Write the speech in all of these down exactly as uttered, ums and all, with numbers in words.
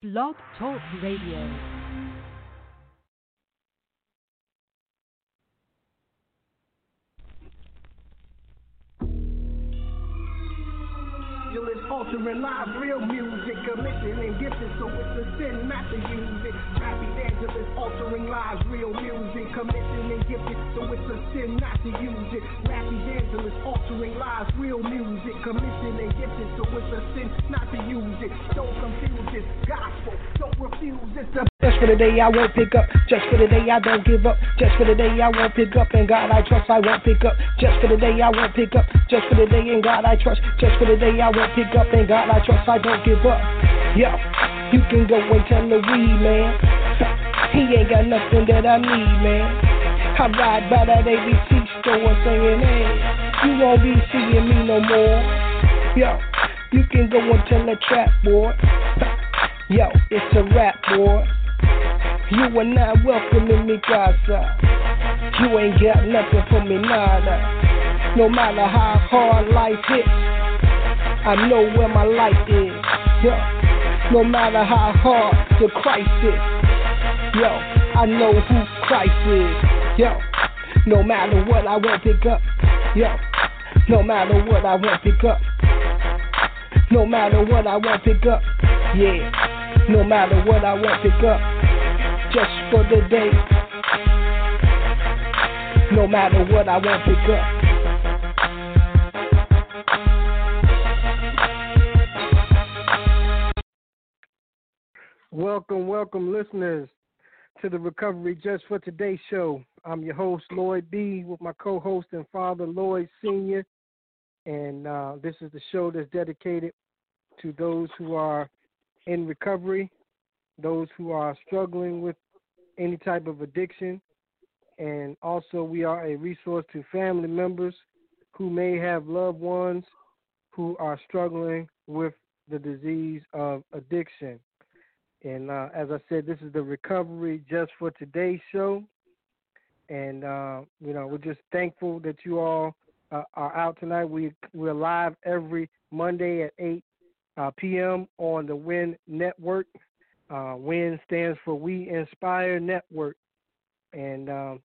Blog Talk Radio. Altering live, real music, committing and gifted, so it's a sin not to use it. Happy Angeles, altering lives, real music, committing and gifted, so it's a sin not to use it. Happy Angeles, altering lives, real music, committing and gifted, so it's a sin not to use it. Don't confuse this gospel, don't refuse it. The just for the day I won't pick up, just for the day I don't give up, just for the day I won't pick up, and God I trust I won't pick up, just for the day I won't pick up, just for the day and God I trust, just for the day I won't pick up. Thank God I trust I don't give up. Yeah, you can go and tell the weed man, he ain't got nothing that I need, man. I ride by that A B C store saying, hey, you won't be seeing me no more. Yo, you can go and tell the trap boy, yo, it's a rap boy. You are not welcoming me, Gaza. You ain't got nothing for me, nada. No matter how hard life hits, I know where my life is, yo. No matter how hard the crisis, yo, I know who Christ is, yo. No matter what I won't pick up, yo. No matter what I won't pick up, no matter what I won't pick up, yeah. No matter what I won't pick up, just for the day. No matter what I won't pick up. Welcome, welcome, listeners, to the Recovery Just for Today show. I'm your host, Lloyd B, with my co-host and father, Lloyd Senior, and uh, this is the show that's dedicated to those who are in recovery, those who are struggling with any type of addiction, and also we are a resource to family members who may have loved ones who are struggling with the disease of addiction. And uh, as I said, this is the Recovery Just for Today show. And, uh, you know, we're just thankful that you all uh, are out tonight. We, we're live every Monday at eight uh, p m on the W I N Network. Uh, W I N stands for We Inspire Network. And, um,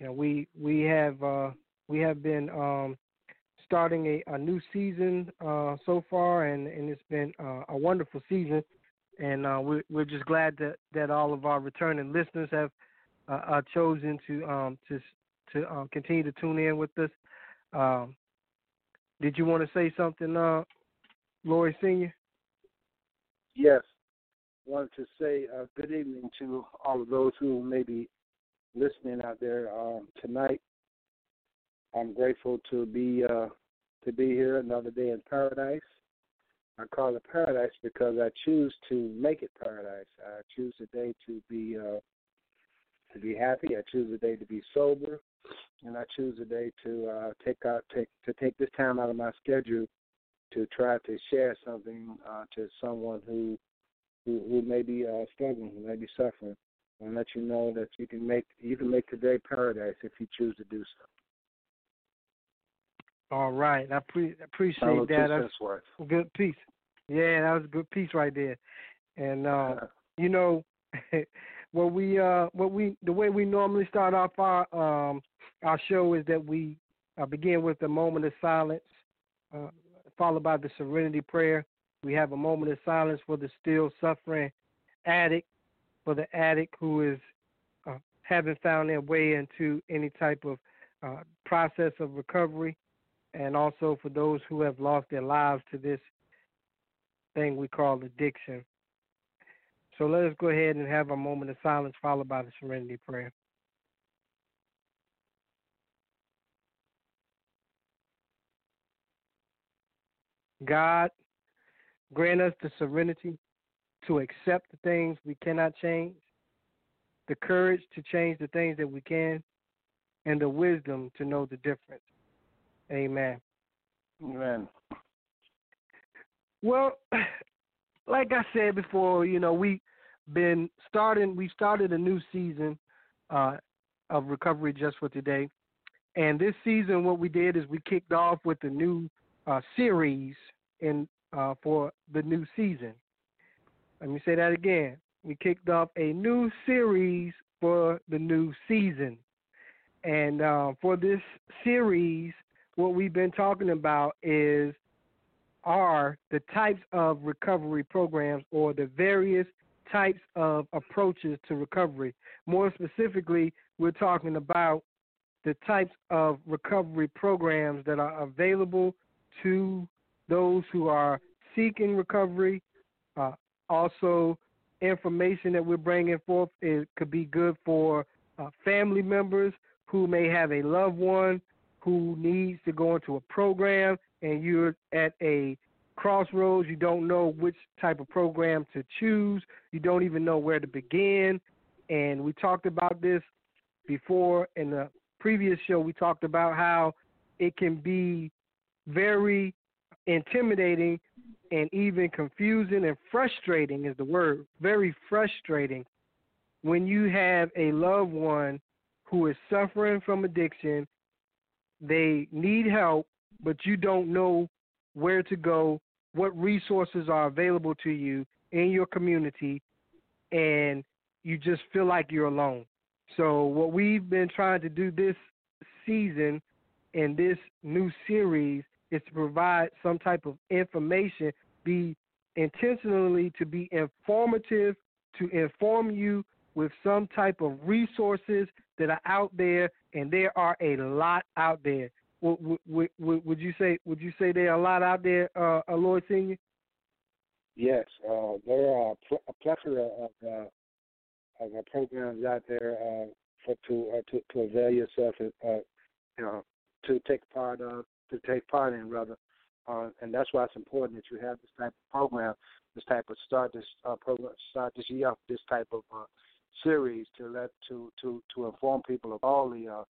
you know, we we have uh, we have been um, starting a, a new season uh, so far, and, and it's been uh, a wonderful season. And uh, we're, we're just glad that, that all of our returning listeners have uh, are chosen to um, to to um, continue to tune in with us. Um, did you want to say something, uh, Lloyd Senior? Yes, I wanted to say uh, good evening to all of those who may be listening out there um, tonight. I'm grateful to be uh, to be here another day in paradise. I call it paradise because I choose to make it paradise. I choose today to be uh, to be happy. I choose today to be sober, and I choose today to uh, take out take to take this time out of my schedule to try to share something uh, to someone who who, who may be uh, struggling, who may be suffering, and let you know that you can make you can make today paradise if you choose to do so. All right, I pre- appreciate Hello, that. That's worth. A good piece. Yeah, that was a good piece right there. And uh, you know, what we uh, what we the way we normally start off our um, our show is that we uh, begin with a moment of silence, uh, followed by the Serenity Prayer. We have a moment of silence for the still suffering addict, for the addict who is uh, haven't found their way into any type of uh, process of recovery. And also for those who have lost their lives to this thing we call addiction. So let us go ahead and have a moment of silence followed by the Serenity Prayer. God, grant us the serenity to accept the things we cannot change, the courage to change the things that we can, and the wisdom to know the difference. Amen. Amen. Well, like I said before, you know, we've been starting, we started a new season uh, of Recovery Just for Today. And this season, what we did is we kicked off with a new uh, series in uh, for the new season. Let me say that again. We kicked off a new series for the new season. And uh, for this series, what we've been talking about is are the types of recovery programs or the various types of approaches to recovery. More specifically, we're talking about the types of recovery programs that are available to those who are seeking recovery. Uh, also, information that we're bringing forth is, could be good for uh, family members who may have a loved one who needs to go into a program, and you're at a crossroads. You don't know which type of program to choose. You don't even know where to begin. And we talked about this before in the previous show. We talked about how it can be very intimidating and even confusing and frustrating is the word, very frustrating when you have a loved one who is suffering from addiction. They need help, but you don't know where to go, what resources are available to you in your community, and you just feel like you're alone. So what we've been trying to do this season and this new series is to provide some type of information, be intentionally to be informative, to inform you with some type of resources that are out there, and there are a lot out there. Would, would, would you say would you say there are a lot out there, uh, Lloyd Senior? Yes, uh, there are a plethora of, uh, of programs out there uh, for to, uh, to to avail yourself, uh, you know, to take part of, to take part in rather, uh, and that's why it's important that you have this type of program, this type of start this uh, program, start this year, this type of uh, series to let to, to, to inform people of all the uh,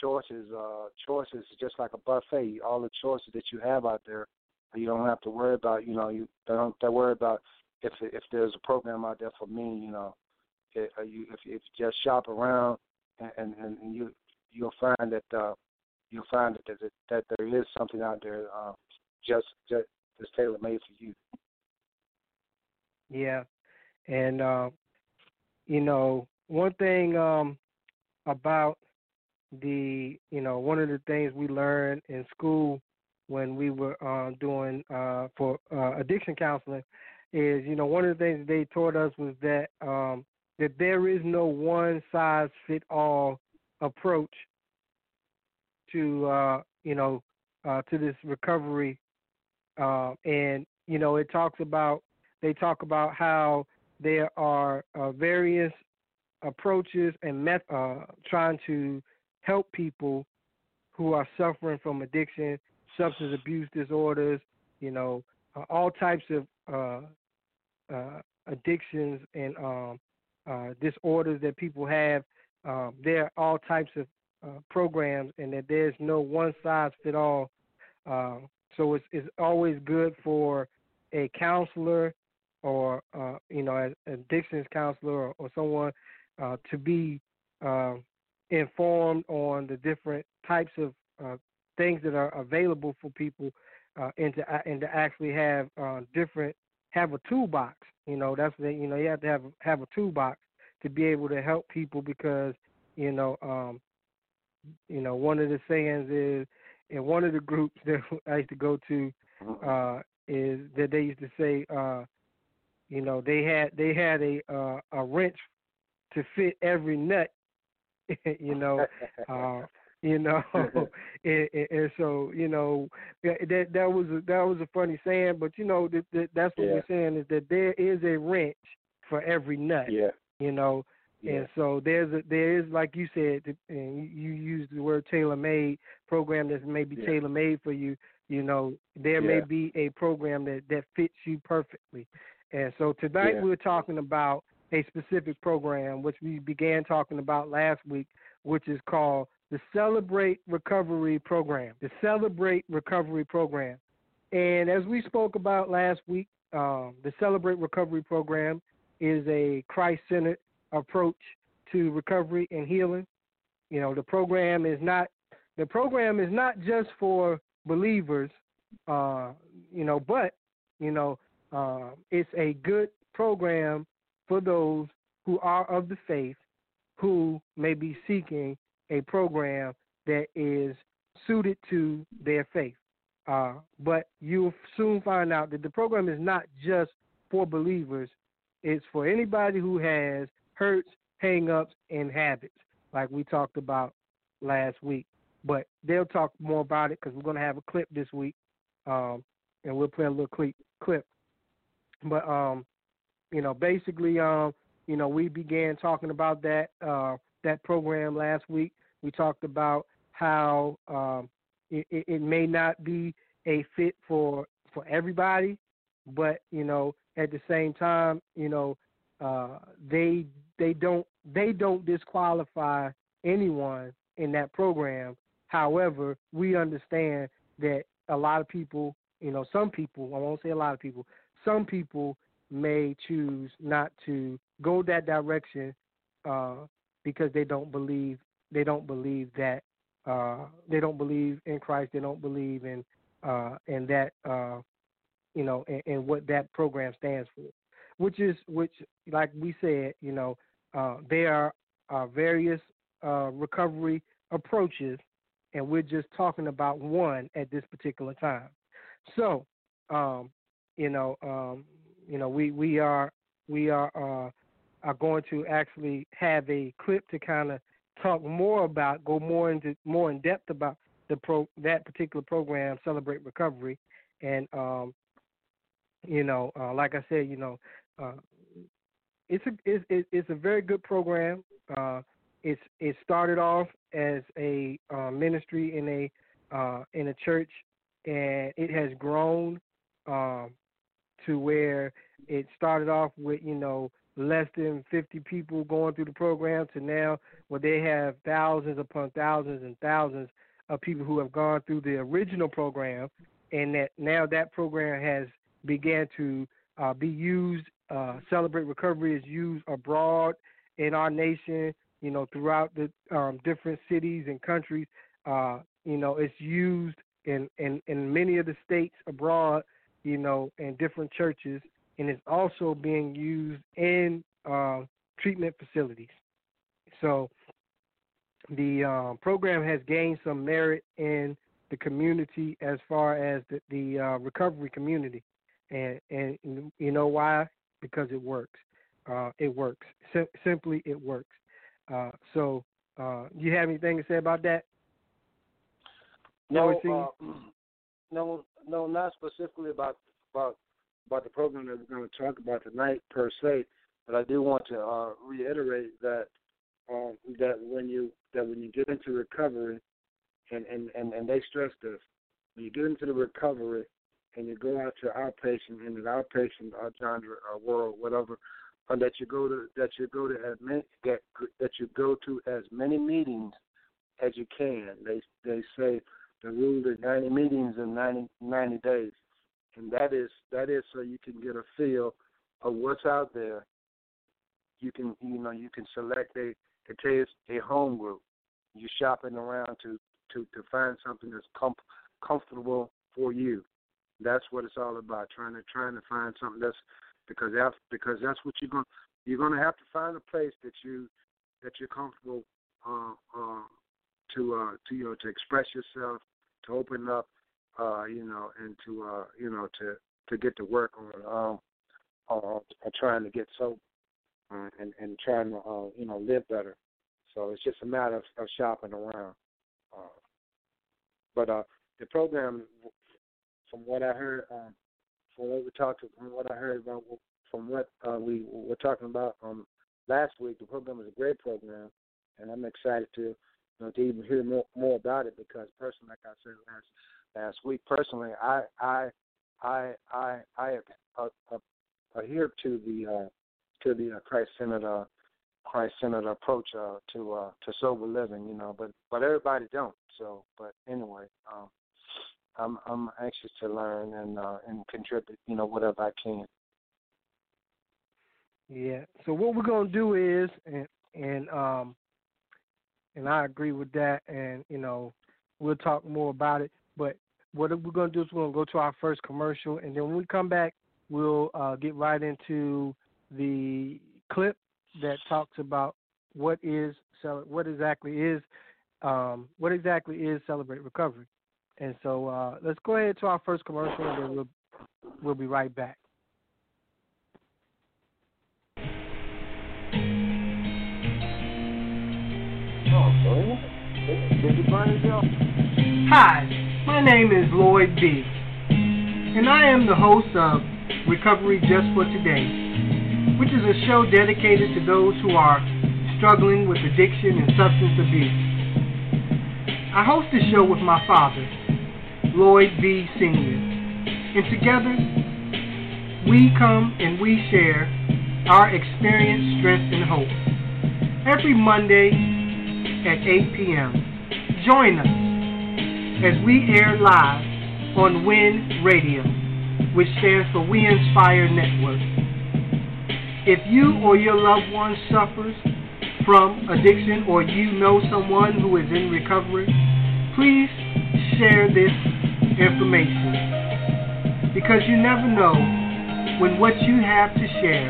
choices, uh, choices just like a buffet. All the choices that you have out there, you don't have to worry about. You know, you don't have to worry about if if there's a program out there for me. You know, if you if you just shop around and and, and you you'll find that uh, you'll find that, that that there is something out there uh, just just that's tailor made for you. Yeah, and uh, you know, one thing um, about the, you know, one of the things we learned in school when we were uh, doing uh, for uh, addiction counseling is, you know, one of the things they taught us was that um, that there is no one-size-fit-all approach to, uh, you know, uh, to this recovery. Uh, and, you know, it talks about, they talk about how there are uh, various approaches and met, uh, trying to help people who are suffering from addiction, substance abuse disorders, you know, uh, all types of uh, uh, addictions and um, uh, disorders that people have. Um, there are all types of uh, programs, and that there's no one-size-fit-all. Uh, so it's, it's always good for a counselor or, uh, you know, an addictions counselor or, or someone uh, to be uh, informed on the different types of uh, things that are available for people, uh, and to and to actually have uh, different have a toolbox. You know, that's the, you know, you have to have have a toolbox to be able to help people, because you know um, you know one of the sayings is, in one of the groups that I used to go to uh, is that they used to say uh, you know they had they had a uh, a wrench to fit every nut. you know, uh, you know, and, and so you know that that was a, that was a funny saying, but you know that, that that's what yeah. we're saying is that there is a wrench for every nut. Yeah. You know, yeah. and so there's a, there is, like you said, and you used the word tailor-made program that may be yeah. tailor-made for you. You know, there yeah. may be a program that that fits you perfectly, and so tonight yeah. we're talking about a specific program, which we began talking about last week, which is called the Celebrate Recovery Program. The Celebrate Recovery Program. And as we spoke about last week, um, the Celebrate Recovery Program is a Christ-centered approach to recovery and healing. You know, the program is not the program is not just for believers, uh, you know, but, you know, uh, it's a good program for those who are of the faith who may be seeking a program that is suited to their faith. Uh, but you'll soon find out that the program is not just for believers. It's for anybody who has hurts, hang-ups, and habits, like we talked about last week. But they'll talk more about it because we're going to have a clip this week, um, and we'll play a little clip. clip. But, um, you know, basically, um, you know, we began talking about that uh, that program last week. We talked about how um, it, it may not be a fit for for everybody, but, you know, at the same time, you know, uh, they they don't they don't disqualify anyone in that program. However, we understand that a lot of people, you know, some people, I won't say a lot of people, some people may choose not to go that direction uh, because they don't believe they don't believe that uh, they don't believe in Christ. They don't believe in uh, in that. Uh, you know, and, and what that program stands for, which is, which, like we said, you know, uh, there are uh, various uh, recovery approaches, and we're just talking about one at this particular time. So, um, you know, um, you know, we, we are, we are, uh, are going to actually have a clip to kind of talk more about, go more into more in depth about the pro that particular program, Celebrate Recovery. And, um, You know, uh, like I said, you know, uh, it's a it's, it's a very good program. Uh, it's it started off as a uh, ministry in a uh, in a church, and it has grown um, to where it started off with you know less than fifty people going through the program to now where they have thousands upon thousands and thousands of people who have gone through the original program, and that now that program has began to uh, be used. Uh, Celebrate Recovery is used abroad in our nation, you know, throughout the um, different cities and countries. Uh, you know, it's used in, in, in many of the states abroad, you know, in different churches, and it's also being used in uh, treatment facilities. So the uh, program has gained some merit in the community as far as the, the uh, recovery community. And, and you know why? Because it works. Uh, it works. Sim- simply, it works. Uh, so, uh, you have anything to say about that? No, uh, no, no, not specifically about about about the program that we're going to talk about tonight per se. But I do want to uh, reiterate that um, that when you that when you get into recovery, and, and, and, and they stress this, when you get into the recovery. And you go out to outpatient in an outpatient uh, genre or world, whatever, uh, that you go to that you go to as many that, that you go to as many meetings as you can. They they say the rule is ninety meetings in ninety days, and that is that is so you can get a feel of what's out there. You can you know you can select a a, a home group. You're shopping around to, to, to find something that's com- comfortable for you. That's what it's all about. Trying to trying to find something that's because that's because that's what you're going you're going to have to find a place that you that you're comfortable uh, uh, to uh, to you know to express yourself, to open up, uh, you know, and to uh, you know to, to get to work on um, uh, uh, trying to get sober uh, and and trying to uh, you know live better. So it's just a matter of, of shopping around. Uh, but uh, the program. From what I heard, um, from what we talked, from what I heard about, from what uh, we were talking about um, last week, the program is a great program, and I'm excited to, you know, to even hear more, more about it because personally, like I said last last week, personally, I I I I I adhere to the uh, to the uh, Christ-centered uh, Christ-centered approach uh, to uh, to sober living, you know, but but everybody don't. So, but anyway. Um, I'm I'm anxious to learn and uh, and contribute, you know, whatever I can. Yeah. So what we're gonna do is, and and um, and I agree with that, and you know, we'll talk more about it. But what we're gonna do is we're gonna go to our first commercial, and then when we come back, we'll uh, get right into the clip that talks about what is what exactly is um, what exactly is Celebrate Recovery. And so uh, let's go ahead to our first commercial, and then we'll we'll be right back. Hi, my name is Lloyd B, and I am the host of Recovery Just for Today, which is a show dedicated to those who are struggling with addiction and substance abuse. I host this show with my father, Lloyd B. Senior, and together we come and we share our experience, strength, and hope. Every Monday at eight p.m. join us as we air live on WIN Radio, which stands for We Inspire Network. If you or your loved one suffers from addiction, or you know someone who is in recovery, please share this information, because you never know when what you have to share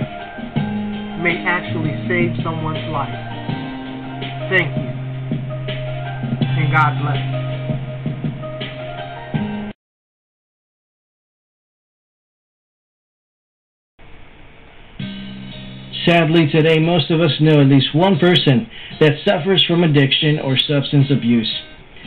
may actually save someone's life. Thank you. God bless. Sadly, today most of us know at least one person that suffers from addiction or substance abuse.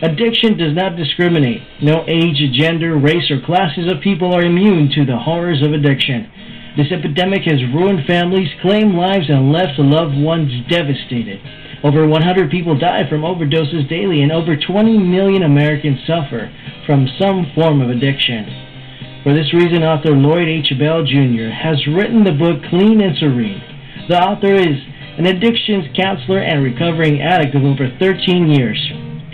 Addiction does not discriminate. No age, gender, race, or classes of people are immune to the horrors of addiction. This epidemic has ruined families, claimed lives, and left loved ones devastated. Over one hundred people die from overdoses daily, and over twenty million Americans suffer from some form of addiction. For this reason, author Lloyd H. Bell, Junior has written the book Clean and Serene. The author is an addictions counselor and recovering addict of over thirteen years.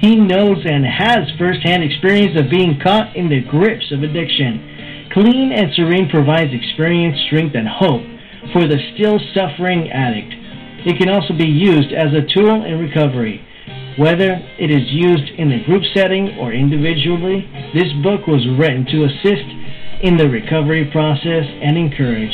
He knows and has firsthand experience of being caught in the grips of addiction. Clean and Serene provides experience, strength, and hope for the still suffering addict. It can also be used as a tool in recovery. Whether it is used in a group setting or individually, this book was written to assist in the recovery process and encourage.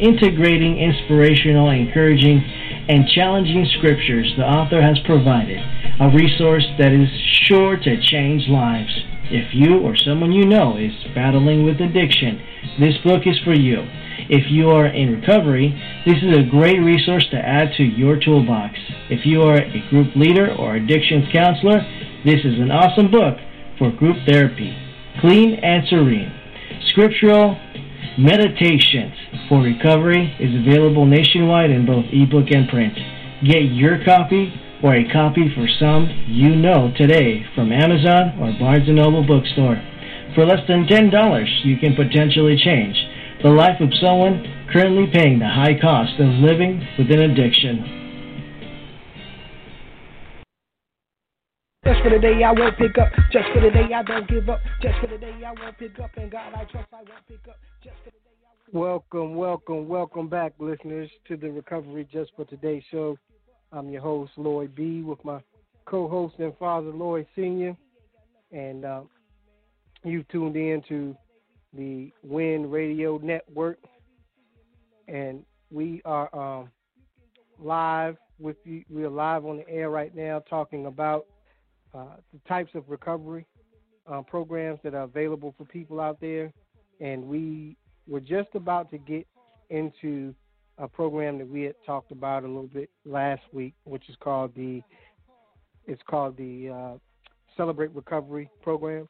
Integrating inspirational, encouraging, and challenging scriptures, the author has provided a resource that is sure to change lives. If you or someone you know is battling with addiction, this book is for you. If you are in recovery, this is a great resource to add to your toolbox. If you are a group leader or addictions counselor, this is an awesome book for group therapy. Clean and Serene: Scriptural Meditations for Recovery is available nationwide in both ebook and print. Get your copy or a copy for some you know today from Amazon or Barnes and Noble bookstore. For less than ten dollars, you can potentially change the life of someone currently paying the high cost of living with an addiction. Just for the day I won't pick up. Just for the day I don't give up. Just for the day I won't pick up. And God I trust I won't pick up. Just for the day I won't pick up. Welcome, welcome, welcome back, listeners, to the Recovery Just for Today show. I'm your host, Lloyd B., with my co-host and father, Lloyd Senior, and uh, you've tuned in to the WIN Radio Network, and we are um, live with you. We are live on the air right now, talking about uh, the types of recovery uh, programs that are available for people out there. And we were just about to get into a program that we had talked about a little bit last week, which is called the it's called the uh, Celebrate Recovery program,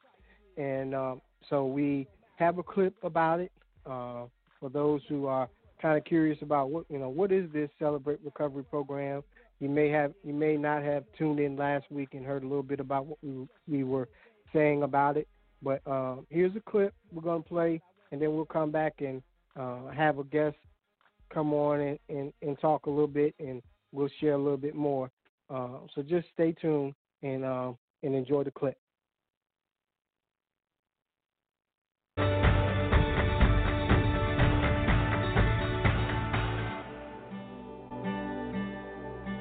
and um, so we have a clip about it uh, for those who are kind of curious about what you know. What is this Celebrate Recovery program? You may have, you may not have tuned in last week and heard a little bit about what we we were saying about it. But uh, here's a clip we're gonna play, and then we'll come back and uh, have a guest come on and, and, and talk a little bit, and we'll share a little bit more. Uh, so just stay tuned and uh, and enjoy the clip.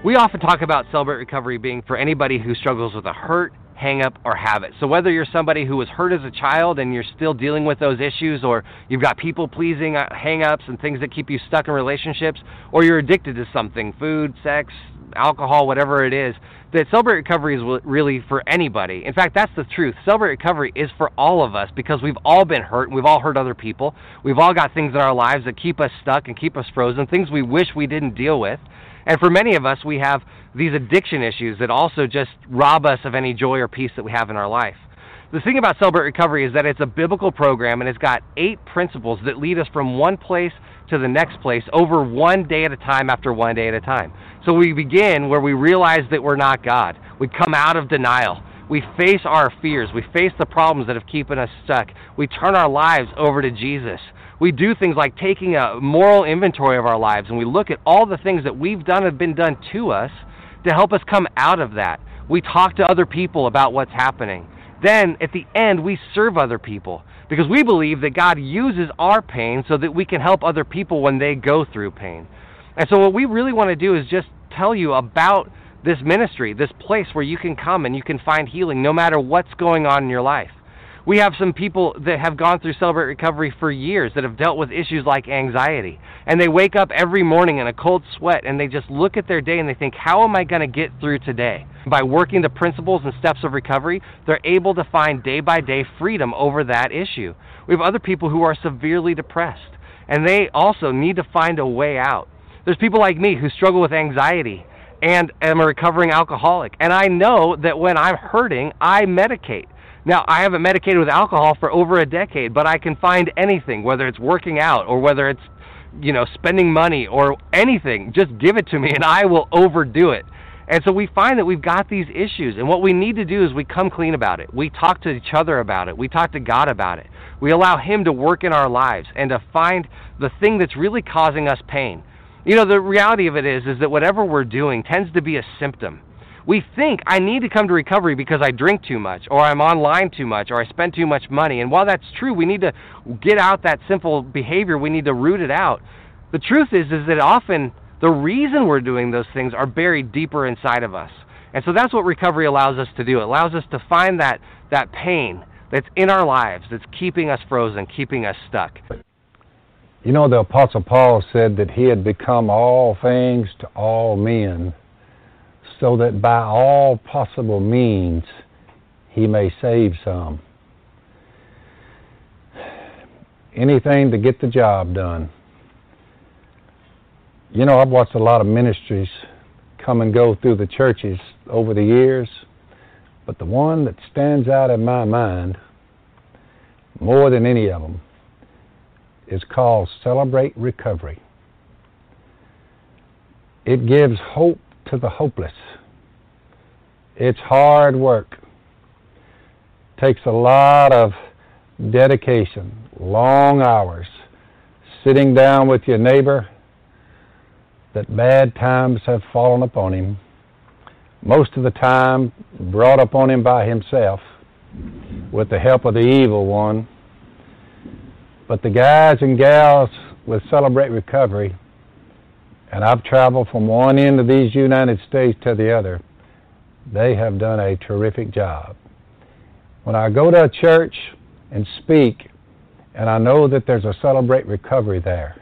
We often talk about Celebrate Recovery being for anybody who struggles with a hurt, hang up, or have it. So whether you're somebody who was hurt as a child and you're still dealing with those issues, or you've got people-pleasing hang-ups and things that keep you stuck in relationships, or you're addicted to something, food, sex, alcohol, whatever it is, that Celebrate Recovery is really for anybody. In fact, that's the truth. Celebrate Recovery is for all of us, because we've all been hurt, and we've all hurt other people. We've all got things in our lives that keep us stuck and keep us frozen, things we wish we didn't deal with. And for many of us, we have these addiction issues that also just rob us of any joy or peace that we have in our life. The thing about Celebrate Recovery is that it's a biblical program, and it's got eight principles that lead us from one place to the next place over one day at a time after one day at a time. So we begin where we realize that we're not God. We come out of denial. We face our fears. We face the problems that have keeping us stuck. We turn our lives over to Jesus. We do things like taking a moral inventory of our lives, and we look at all the things that we've done have been done to us to help us come out of that. We talk to other people about what's happening. Then, at the end, we serve other people, because we believe that God uses our pain so that we can help other people when they go through pain. And so what we really want to do is just tell you about this ministry, this place where you can come and you can find healing no matter what's going on in your life. We have some people that have gone through Celebrate Recovery for years that have dealt with issues like anxiety. And they wake up every morning in a cold sweat, and they just look at their day and they think, how am I going to get through today? By working the principles and steps of recovery, they're able to find day-by-day freedom over that issue. We have other people who are severely depressed, and they also need to find a way out. There's people like me who struggle with anxiety and am a recovering alcoholic. And I know that when I'm hurting, I medicate. Now, I haven't medicated with alcohol for over a decade, but I can find anything, whether it's working out or whether it's, you know, spending money or anything. Just give it to me and I will overdo it. And so we find that we've got these issues, and what we need to do is we come clean about it. We talk to each other about it. We talk to God about it. We allow Him to work in our lives and to find the thing that's really causing us pain. You know, the reality of it is, is that whatever we're doing tends to be a symptom. We think, I need to come to recovery because I drink too much, or I'm online too much, or I spend too much money. And while that's true, we need to get out that sinful behavior. We need to root it out. The truth is, is that often the reason we're doing those things are buried deeper inside of us. And so that's what recovery allows us to do. It allows us to find that, that pain that's in our lives, that's keeping us frozen, keeping us stuck. You know, the Apostle Paul said that he had become all things to all men, so that by all possible means he may save some. Anything to get the job done. You know, I've watched a lot of ministries come and go through the churches over the years, but the one that stands out in my mind more than any of them is called Celebrate Recovery. It gives hope to the hopeless. It's hard work. Takes a lot of dedication, long hours, sitting down with your neighbor that bad times have fallen upon him, most of the time brought upon him by himself with the help of the evil one. But the guys and gals with Celebrate Recovery, and I've traveled from one end of these United States to the other, they have done a terrific job. When I go to a church and speak, and I know that there's a Celebrate Recovery there,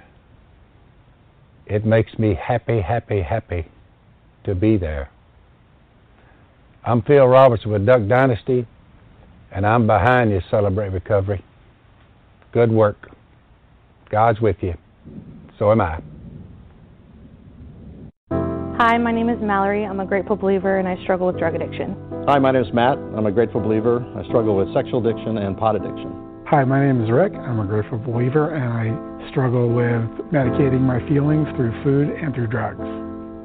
it makes me happy, happy, happy to be there. I'm Phil Robertson with Duck Dynasty, and I'm behind you, Celebrate Recovery. Good work. God's with you. So am I. Hi, my name is Mallory. I'm a grateful believer, and I struggle with drug addiction. Hi, my name is Matt. I'm a grateful believer. I struggle with sexual addiction and pot addiction. Hi, my name is Rick. I'm a grateful believer, and I struggle with medicating my feelings through food and through drugs.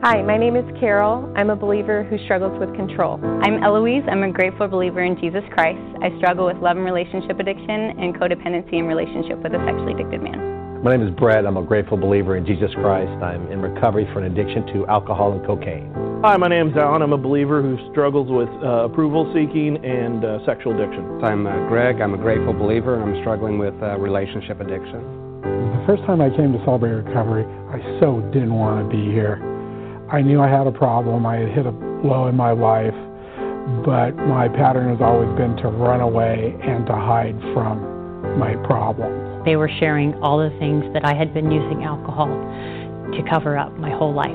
Hi, my name is Carol. I'm a believer who struggles with control. I'm Eloise. I'm a grateful believer in Jesus Christ. I struggle with love and relationship addiction and codependency in relationship with a sexually addicted man. My name is Brett. I'm a grateful believer in Jesus Christ. I'm in recovery for an addiction to alcohol and cocaine. Hi, my name's Alan. I'm a believer who struggles with uh, approval-seeking and uh, sexual addiction. I'm uh, Greg. I'm a grateful believer, and I'm struggling with uh, relationship addiction. The first time I came to Celebrate Recovery, I so didn't want to be here. I knew I had a problem. I had hit a low in my life. but my pattern has always been to run away and to hide from my problems. They were sharing all the things that I had been using alcohol to cover up my whole life.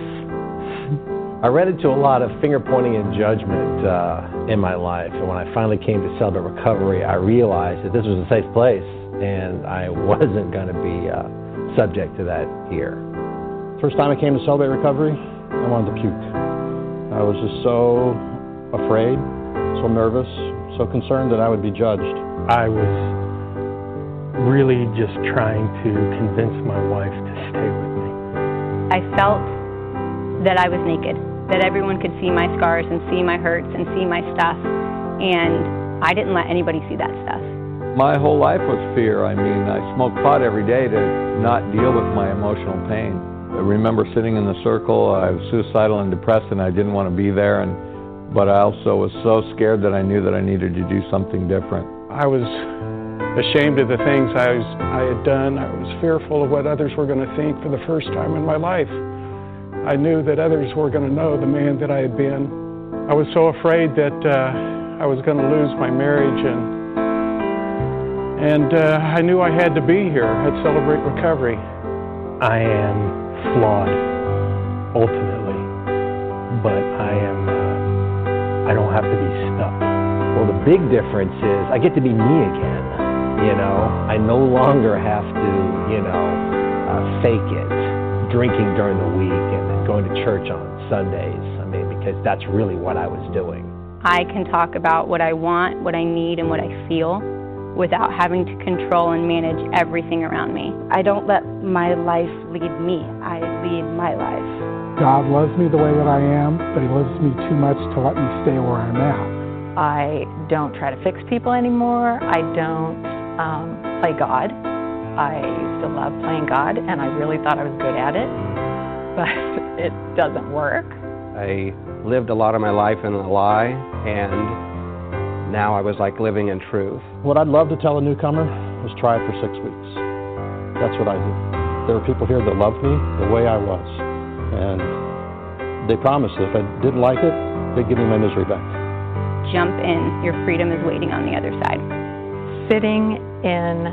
I ran into a lot of finger-pointing and judgment uh, in my life, and when I finally came to Celebrate Recovery, I realized that this was a safe place, and I wasn't going to be uh, subject to that here. First time I came to Celebrate Recovery, I wanted to puke. I was just so afraid, so nervous, so concerned that I would be judged. I was really just trying to convince my wife to stay with me. I felt that I was naked, that everyone could see my scars and see my hurts and see my stuff, and I didn't let anybody see that stuff. My whole life was fear. I mean, I smoked pot every day to not deal with my emotional pain. I remember sitting in the circle. I was suicidal and depressed, and I didn't want to be there, and but I also was so scared that I knew that I needed to do something different. I was ashamed of the things I, was, I had done. I was fearful of what others were going to think for the first time in my life. I knew that others were going to know the man that I had been. I was so afraid that uh, I was going to lose my marriage, and and uh, I knew I had to be here at Celebrate Recovery. I am flawed, ultimately, but I am uh, I don't have to be stuck. Well, the big difference is I get to be me again, you know. I no longer have to, you know, uh, fake it, drinking during the week and then going to church on Sundays. I mean, because that's really what I was doing. I can talk about what I want, what I need, and what I feel without having to control and manage everything around me. I don't let my life lead me. I lead my life. God loves me the way that I am, but he loves me too much to let me stay where I'm at. I don't try to fix people anymore. I don't um, play God. I still love playing God, and I really thought I was good at it, but it doesn't work. I lived a lot of my life in a lie, and now I was like living in truth. What I'd love to tell a newcomer is try it for six weeks. That's what I do. There are people here that love me the way I was. And they promised if I didn't like it, they'd give me my misery back. Jump in. Your freedom is waiting on the other side. Sitting in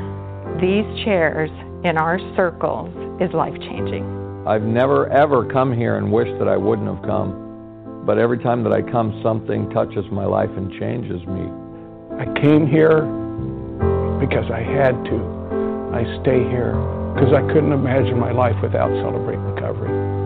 these chairs in our circles is life-changing. I've never, ever come here and wished that I wouldn't have come. But every time that I come, something touches my life and changes me. I came here because I had to. I stay here because I couldn't imagine my life without Celebrate Recovery.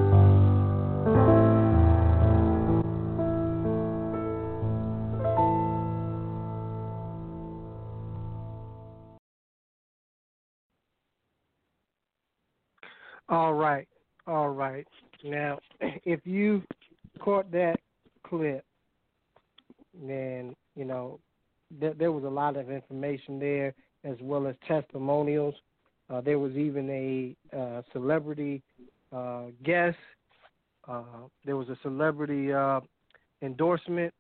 All right, all right. Now, if you caught that clip, then, you know, th- there was a lot of information there as well as testimonials. Uh, there was even a uh, celebrity uh, guest. Uh, there was a celebrity uh, endorsement,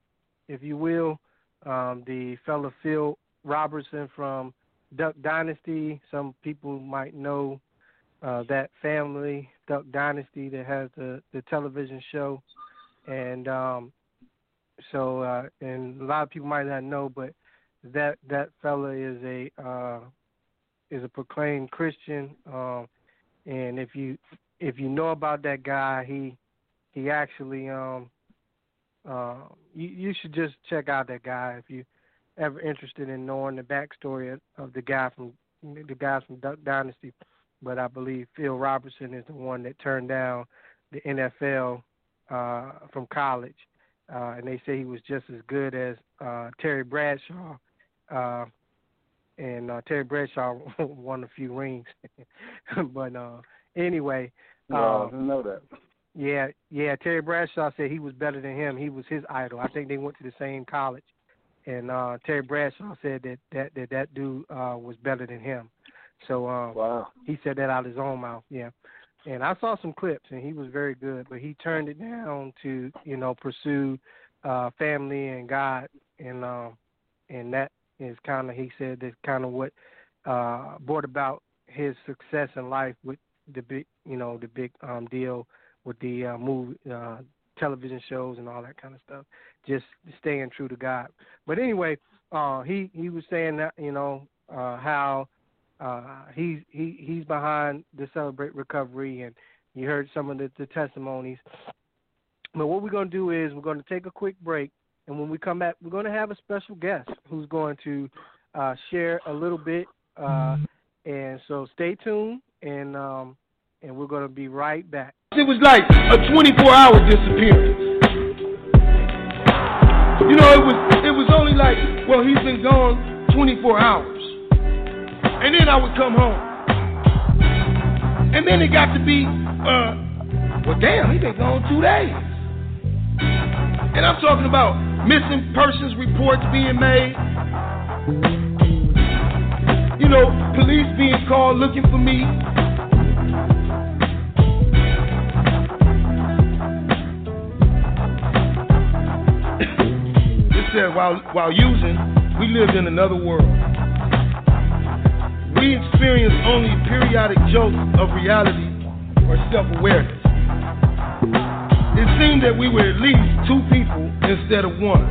if you will. Um, the fellow Phil Robertson from Duck Dynasty, some people might know. Uh, that family, Duck Dynasty, that has the, the television show. And um, so, uh, and a lot of people might not know, but that that fella is a uh, is a proclaimed Christian. Um, and if you if you know about that guy, he he actually um, uh, you, you should just check out that guy if you ever interested in knowing the backstory of the guy from the guys from Duck Dynasty. But I believe Phil Robertson is the one that turned down the N F L uh, from college. Uh, and they say he was just as good as uh, Terry Bradshaw. Uh, and uh, Terry Bradshaw won a few rings. But uh, anyway. No, um, I didn't know that. Yeah, yeah. Terry Bradshaw said he was better than him. He was his idol. I think they went to the same college. And uh, Terry Bradshaw said that that, that, that dude uh, was better than him. So um, wow. He said that out of his own mouth, yeah. And I saw some clips, and he was very good, but he turned it down to, you know, pursue uh, family and God, and um, and that is kind of, he said, that's kind of what uh, brought about his success in life with the big, you know, the big um, deal with the uh, movie uh, television shows and all that kind of stuff, just staying true to God. But anyway, uh, he, he was saying that, you know, uh, how uh, he's, he, he's behind the Celebrate Recovery, and you heard some of the, the testimonies. But what we're going to do is we're going to take a quick break, and when we come back, we're going to have a special guest who's going to uh, share a little bit. Uh, and so stay tuned, and um, and we're going to be right back. It was like a twenty-four hour disappearance. You know, it was it was only like, well, he's been gone twenty-four hours. And then I would come home. And then it got to be, uh, well, damn, he been gone two days. And I'm talking about missing persons reports being made. You know, police being called looking for me. While, while using, we lived in another world. We experienced only periodic jolts of reality or self-awareness. It seemed that we were at least two people instead of one,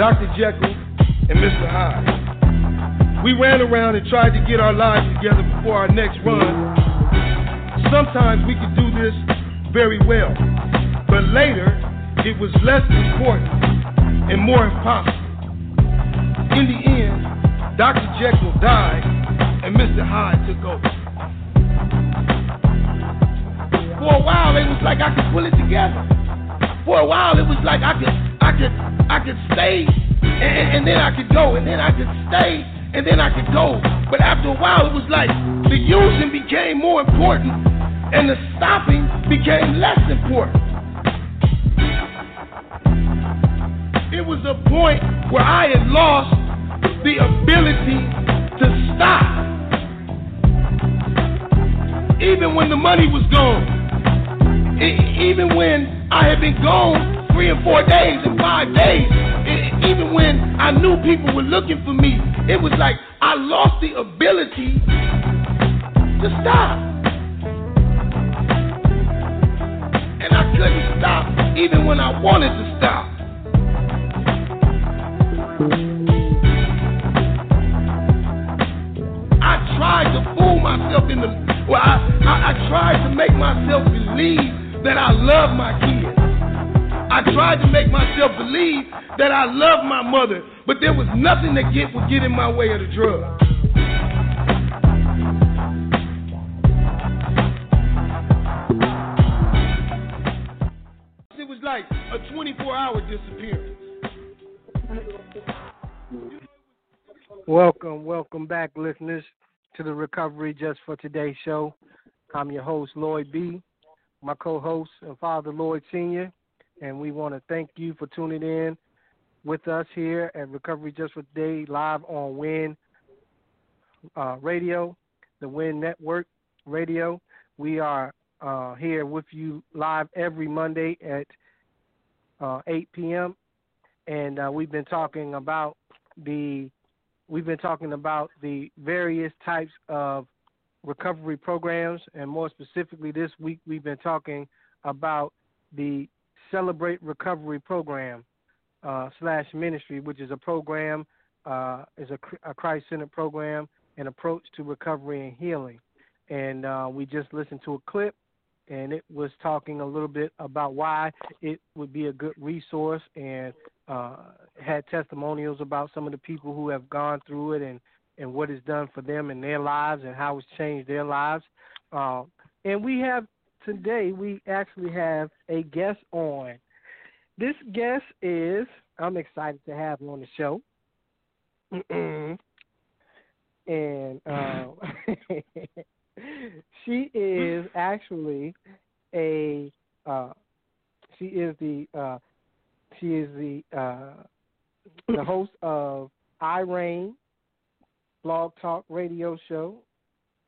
Doctor Jekyll and Mister Hyde. We ran around and tried to get our lives together before our next run. Sometimes we could do this very well, but later it was less important and more impossible. In the end, Doctor Jekyll died and Mister Hyde took over. For a while, it was like I could pull it together. For a while, it was like I could, I could, I could stay, and, and then I could go, and then I could stay, and then I could go. But after a while, it was like the using became more important, and the stopping became less important. It was a point where I had lost the ability to stop. Even when the money was gone. It, even when I had been gone three and four days and five days. It, even when I knew people were looking for me. It was like I lost the ability to stop. And I couldn't stop even when I wanted to stop. I tried to fool myself into, well, I, I, I tried to make myself believe that I love my kids. I tried to make myself believe that I love my mother, but there was nothing that get, would get in my way of the drug. It was like a twenty-four hour disappearance. Welcome, welcome back, listeners, to the Recovery Just for Today show. I'm your host, Lloyd B, my co-host and father, Lloyd Senior, and we want to thank you for tuning in with us here at Recovery Just for Today, live on WIN uh, Radio, the WIN Network Radio. We are uh, here with you live every Monday at uh, eight p.m., and uh, we've been talking about the we've been talking about the various types of recovery programs, and more specifically this week we've been talking about the Celebrate Recovery Program uh, slash ministry, which is a program uh, is a, a Christ-centered program and approach to recovery and healing. And uh, we just listened to a clip, and it was talking a little bit about why it would be a good resource, and Uh, had testimonials about some of the people who have gone through it, and, and what it's done for them in their lives and how it's changed their lives. Uh, and we have today, we actually have a guest on. This guest is, I'm excited to have him on the show. and uh, she is actually a, uh, she is the, uh, She is the uh, the host of I Reign Blog Talk Radio Show.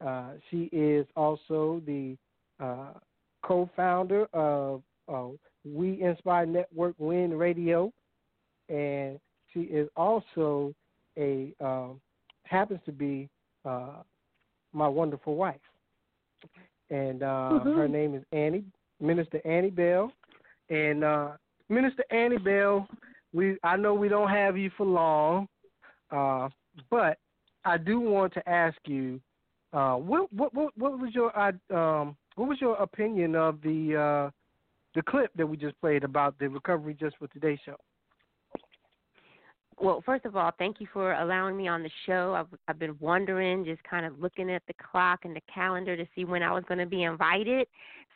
Uh, she is also the uh, co-founder of uh, We Inspire Network WIN Radio, and she is also a um, happens to be uh, my wonderful wife. And uh, mm-hmm. her name is Annie, Minister Annie Bell. And uh, Minister Annie Bell, we I know we don't have you for long, uh, but I do want to ask you, uh, what, what what what was your um what was your opinion of the uh, the clip that we just played about the Recovery Just for Today show? Well, first of all, thank you for allowing me on the show. I've, I've been wondering, just kind of looking at the clock and the calendar to see when I was going to be invited.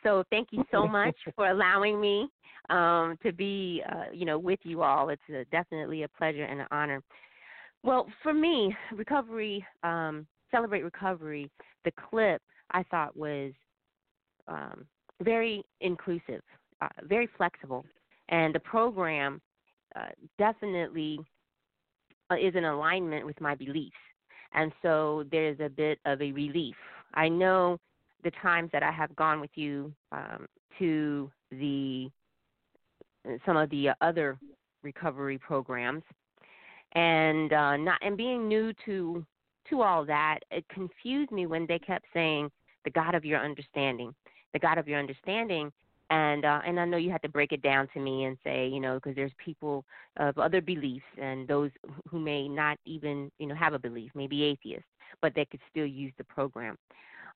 So thank you so much for allowing me um, to be, uh, you know, with you all. It's a, definitely a pleasure and an honor. Well, for me, recovery, um, Celebrate Recovery, the clip I thought was um, very inclusive, uh, very flexible. And the program uh, definitely is in alignment with my beliefs. And so there's a bit of a relief. I know the times that I have gone with you um, to the some of the other recovery programs, and uh, not and being new to to all that, it confused me when they kept saying the God of your understanding, the God of your understanding. And uh, and I know you had to break it down to me and say, you know, because there's people of other beliefs and those who may not even, you know, have a belief, maybe atheists, but they could still use the program.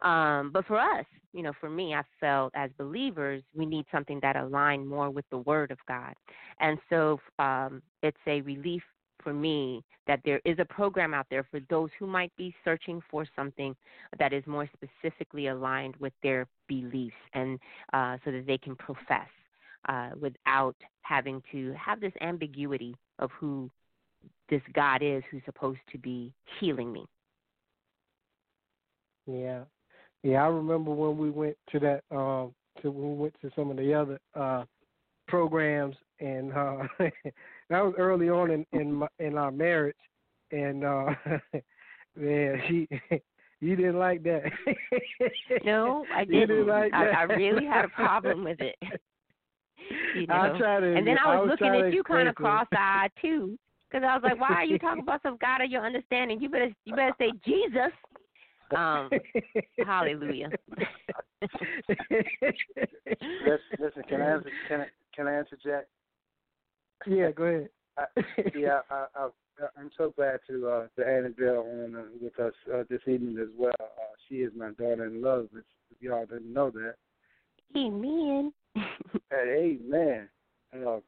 Um, but for us, you know, for me, I felt as believers, we need something that aligned more with the Word of God. And so um, it's a relief for me that there is a program out there for those who might be searching for something that is more specifically aligned with their beliefs, and uh, so that they can profess uh, without having to have this ambiguity of who this God is who's supposed to be healing me. Yeah. Yeah, I remember when we went to that, um, to, when we went to some of the other uh, programs, and uh, that was early on in in, my, in our marriage, and uh, man, she you didn't like that. No, I didn't. didn't like I, I really had a problem with it. You know? I tried to, and then I was, I was looking at you kind of cross-eyed too, because I was like, "Why are you talking about some God of your understanding? You better you better say Jesus." Um, hallelujah. Listen, can I answer? Can I, can I answer, Jack? Yeah, go ahead. I, yeah, I, I, I'm so glad to uh, to Annie Bell on uh, with us uh, this evening as well. Uh, she is my daughter in love. If y'all didn't know that. Amen. Hey, amen. Uh,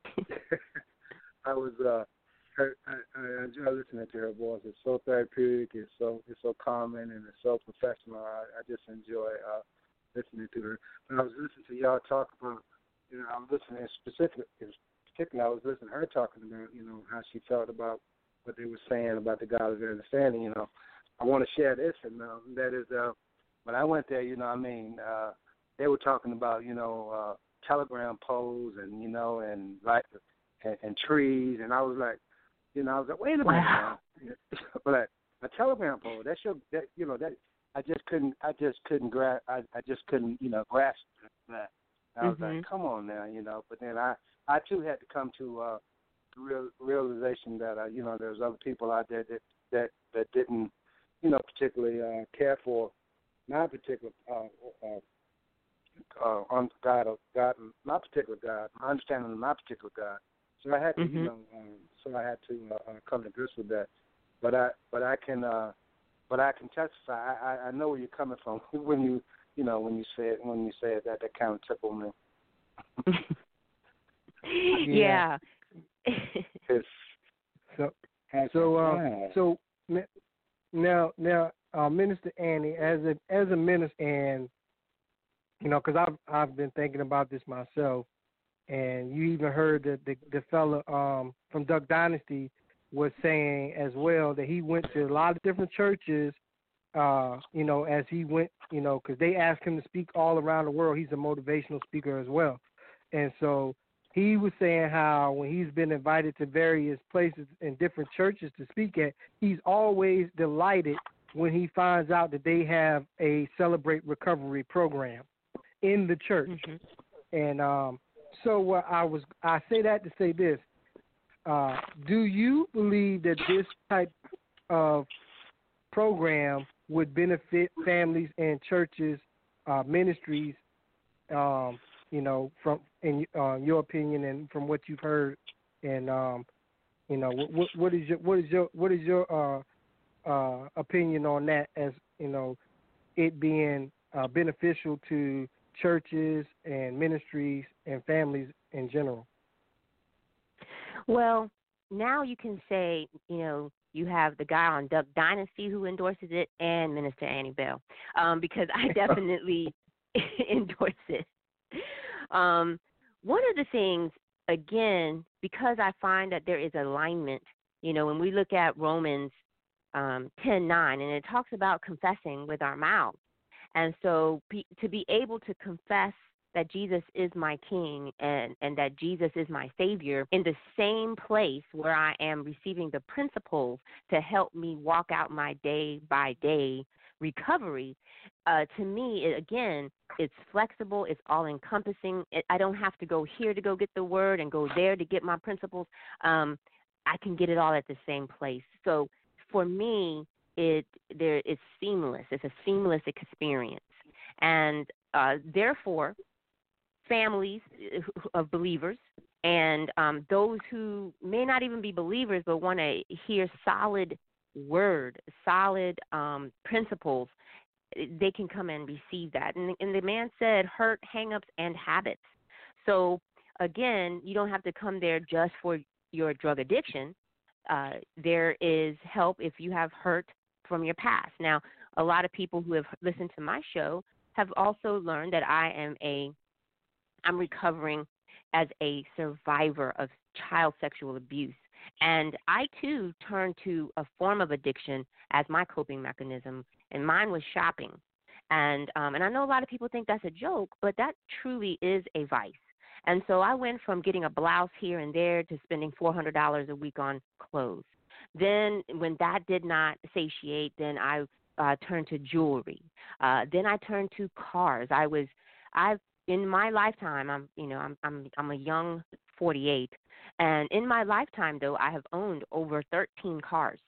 I was. Uh, Her, I, I enjoy listening to her voice. It's so therapeutic. It's so it's so common, and it's so professional. I, I just enjoy uh, listening to her. When I was listening to y'all talk about, you know, I was listening specifically. In particular, I was listening to her talking about, you know, how she felt about what they were saying about the God of their understanding. You know, I want to share this, and uh, that is, uh, when I went there, you know, I mean, uh, they were talking about, you know, uh, telegram poles, and you know, and like, and, and trees, and I was like. You know, I was like, wait a minute. Wow. But I, a telegram pole, that's your, that, you know, that I just couldn't, I just couldn't grasp, I, I just couldn't, you know, grasp that. And I was mm-hmm. like, come on now, you know. But then I, I too had to come to uh, real, realization that, uh, you know, there's other people out there that that, that didn't, you know, particularly uh, care for my particular uh, uh, uh, God, God, my particular God, my understanding of my particular God. So I had to, mm-hmm. you know, um, so I had to uh, come to grips with that. But I, but I can, uh, but I can testify. I, I know where you're coming from when you, you know, when you said when you said that. That kind of tickled me. Yeah. Yeah. so, so, uh, so now, now, uh, Minister Annie, as a as a minister, and you know, because I've I've been thinking about this myself. And you even heard that the, the fella um, from Duck Dynasty was saying as well that he went to a lot of different churches, uh, you know, as he went, you know, because they asked him to speak all around the world. He's a motivational speaker as well. And so he was saying how when he's been invited to various places and different churches to speak at, he's always delighted when he finds out that they have a Celebrate Recovery program in the church. Mm-hmm. And, um, So uh, I was I say that to say this. Uh, do you believe that this type of program would benefit families and churches, uh, ministries, um, you know, from in uh, your opinion and from what you've heard, and um, you know, what, what is your what is your what is your uh, uh, opinion on that? As you know, it being uh, beneficial to churches and ministries and families in general. Well, now you can say, you know, you have the guy on Duck Dynasty who endorses it and Minister Annie Bell, um, because I definitely endorse it. Um, one of the things, again, because I find that there is alignment, you know, when we look at Romans um, ten nine, and it talks about confessing with our mouth. And so be, to be able to confess that Jesus is my King and, and that Jesus is my Savior in the same place where I am receiving the principles to help me walk out my day-by-day recovery, uh, to me, it, again, it's flexible, it's all-encompassing. It, I don't have to go here to go get the word and go there to get my principles. Um, I can get it all at the same place. So for me, it there it's seamless. It's a seamless experience. And uh, therefore, families of believers and um, those who may not even be believers but want to hear solid word, solid um, principles, they can come and receive that. And, and the man said hurt, hang-ups, and habits. So, again, you don't have to come there just for your drug addiction. Uh, there is help if you have hurt from your past. Now, a lot of people who have listened to my show have also learned that I am a I'm recovering as a survivor of child sexual abuse. And I, too, turned to a form of addiction as my coping mechanism, and mine was shopping. And um, and I know a lot of people think that's a joke, but that truly is a vice. And so I went from getting a blouse here and there to spending four hundred dollars a week on clothes. Then when that did not satiate, then I uh, turned to jewelry. Uh, then I turned to cars. I was I've In my lifetime, I'm, you know, I'm, I'm, I'm a young forty-eight, and in my lifetime, though, I have owned over thirteen cars,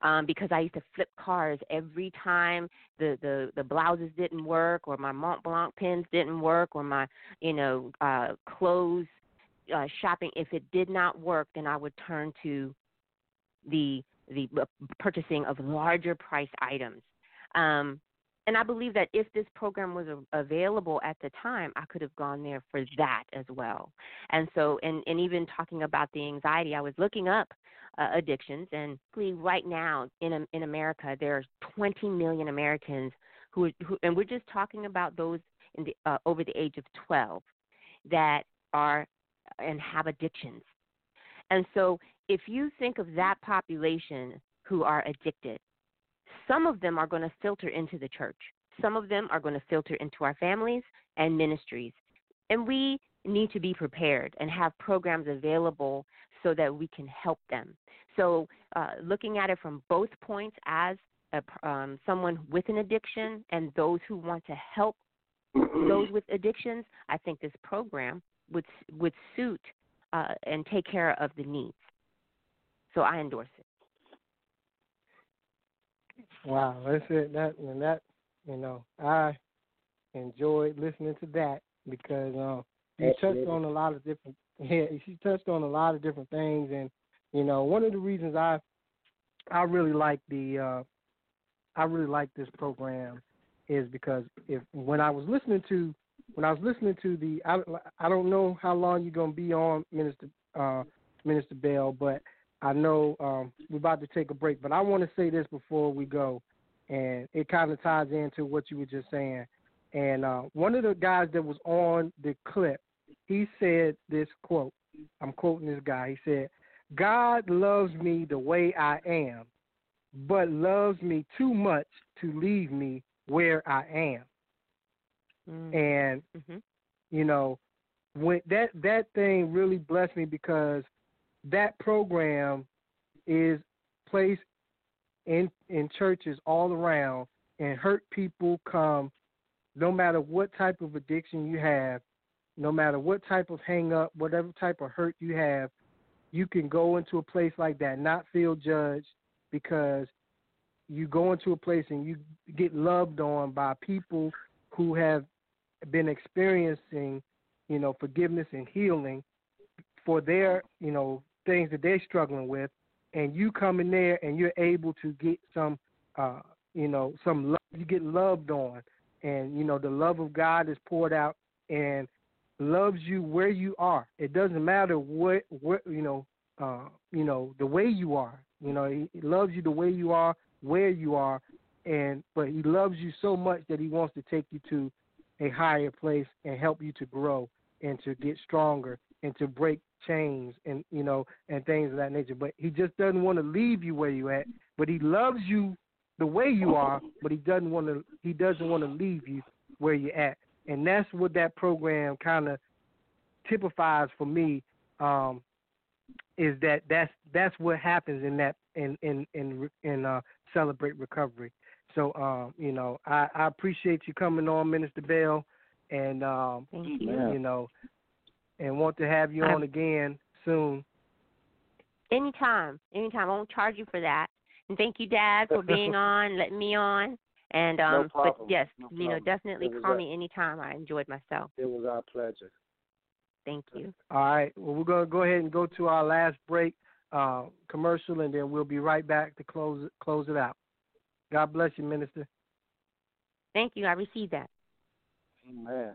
um, because I used to flip cars every time the, the, the blouses didn't work, or my Mont Blanc pins didn't work, or my, you know, uh, clothes uh, shopping. If it did not work, then I would turn to the the purchasing of larger priced items. Um, And I believe that if this program was available at the time, I could have gone there for that as well. And so, and, and even talking about the anxiety, I was looking up uh, addictions, and right now in in America, there are twenty million Americans who, who and we're just talking about those in the, uh, over the age of twelve that are and have addictions. And so if you think of that population who are addicted, some of them are going to filter into the church. Some of them are going to filter into our families and ministries. And we need to be prepared and have programs available so that we can help them. So uh, looking at it from both points, as a, um, someone with an addiction and those who want to help those with addictions, I think this program would, would suit uh, and take care of the needs. So I endorse it. Wow, that's it. That and that, you know, I enjoyed listening to that because um, you touched on a lot of different. Yeah, she touched on a lot of different things, and you know, one of the reasons I, I really like the, uh, I really like this program, is because if when I was listening to, when I was listening to the, I, I don't know how long you're gonna be on, Minister uh, Minister Bell, but I know um, we're about to take a break, but I want to say this before we go, and it kind of ties into what you were just saying. And uh, one of the guys that was on the clip, he said this quote. I'm quoting this guy. He said, "God loves me the way I am, but loves me too much to leave me where I am." Mm. And, mm-hmm. you know, when that, that thing really blessed me, because that program is placed in in churches all around, and hurt people come no matter what type of addiction you have, no matter what type of hang-up, whatever type of hurt you have, you can go into a place like that, not feel judged, because you go into a place and you get loved on by people who have been experiencing you know, forgiveness and healing for their, you know, things that they're struggling with, and you come in there and you're able to get some, uh, you know, some love, you get loved on, and, you know, the love of God is poured out and loves you where you are. It doesn't matter what, what you know, uh, you know, the way you are, you know, he, he loves you the way you are, where you are, and but he loves you so much that he wants to take you to a higher place and help you to grow and to get stronger and to break chains and, you know, and things of that nature. But he just doesn't want to leave you where you at, but he loves you the way you are, but he doesn't want to, he doesn't want to leave you where you're at. And that's what that program kind of typifies for me, um, is that that's, that's what happens in that, in, in, in, in uh, Celebrate Recovery. So, um, you know, I, I appreciate you coming on, Minister Bell, and, um, Thank you. you know, and want to have you on again soon. Anytime. Anytime. I won't charge you for that. And thank you, Dad, for being on, letting me on. And um, no problem. But, yes, no problem. You know, definitely call a, me anytime. I enjoyed myself. It was our pleasure. Thank you. All right. Well, we're going to go ahead and go to our last break, uh, commercial, and then we'll be right back to close close it out. God bless you, Minister. Thank you. I received that. Amen.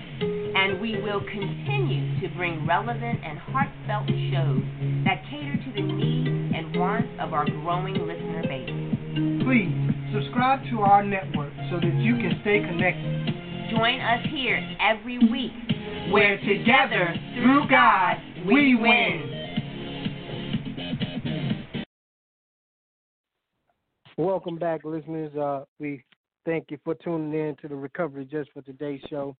And we will continue to bring relevant and heartfelt shows that cater to the needs and wants of our growing listener base. Please subscribe to our network so that you can stay connected. Join us here every week, where together, through God, we win. Welcome back, listeners. Uh, we thank you for tuning in to the Recovery Just for Today show.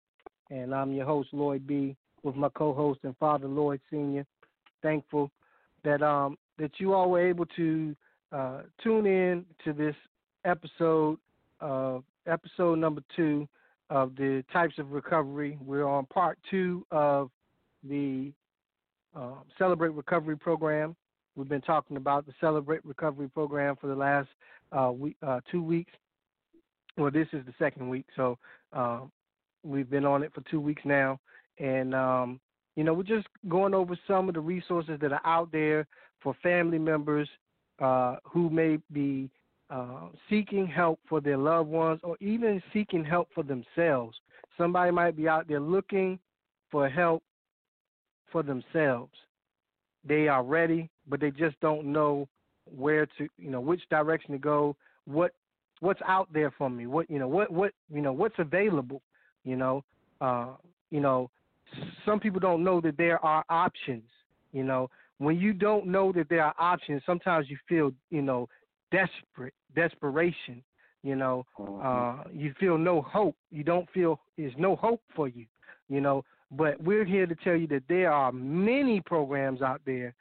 And I'm your host, Lloyd B, with my co-host and father, Lloyd Senior Thankful that um, that you all were able to uh, tune in to this episode, uh, episode number two of the Types of Recovery. We're on part two of the uh, Celebrate Recovery program. We've been talking about the Celebrate Recovery program for the last uh, week, uh, two weeks. Well, this is the second week, so... Uh, We've been on it for two weeks now, and, um, you know, we're just going over some of the resources that are out there for family members uh, who may be uh, seeking help for their loved ones or even seeking help for themselves. Somebody might be out there looking for help for themselves. They are ready, but they just don't know where to, you know, which direction to go, what what's out there for me, what, you know, what, what you know, what's available. You know, uh, you know, some people don't know that there are options. You know, when you don't know that there are options, sometimes you feel, you know, desperate, desperation. You know, uh, you feel no hope. You don't feel there's no hope for you. You know, but we're here to tell you that there are many programs out there,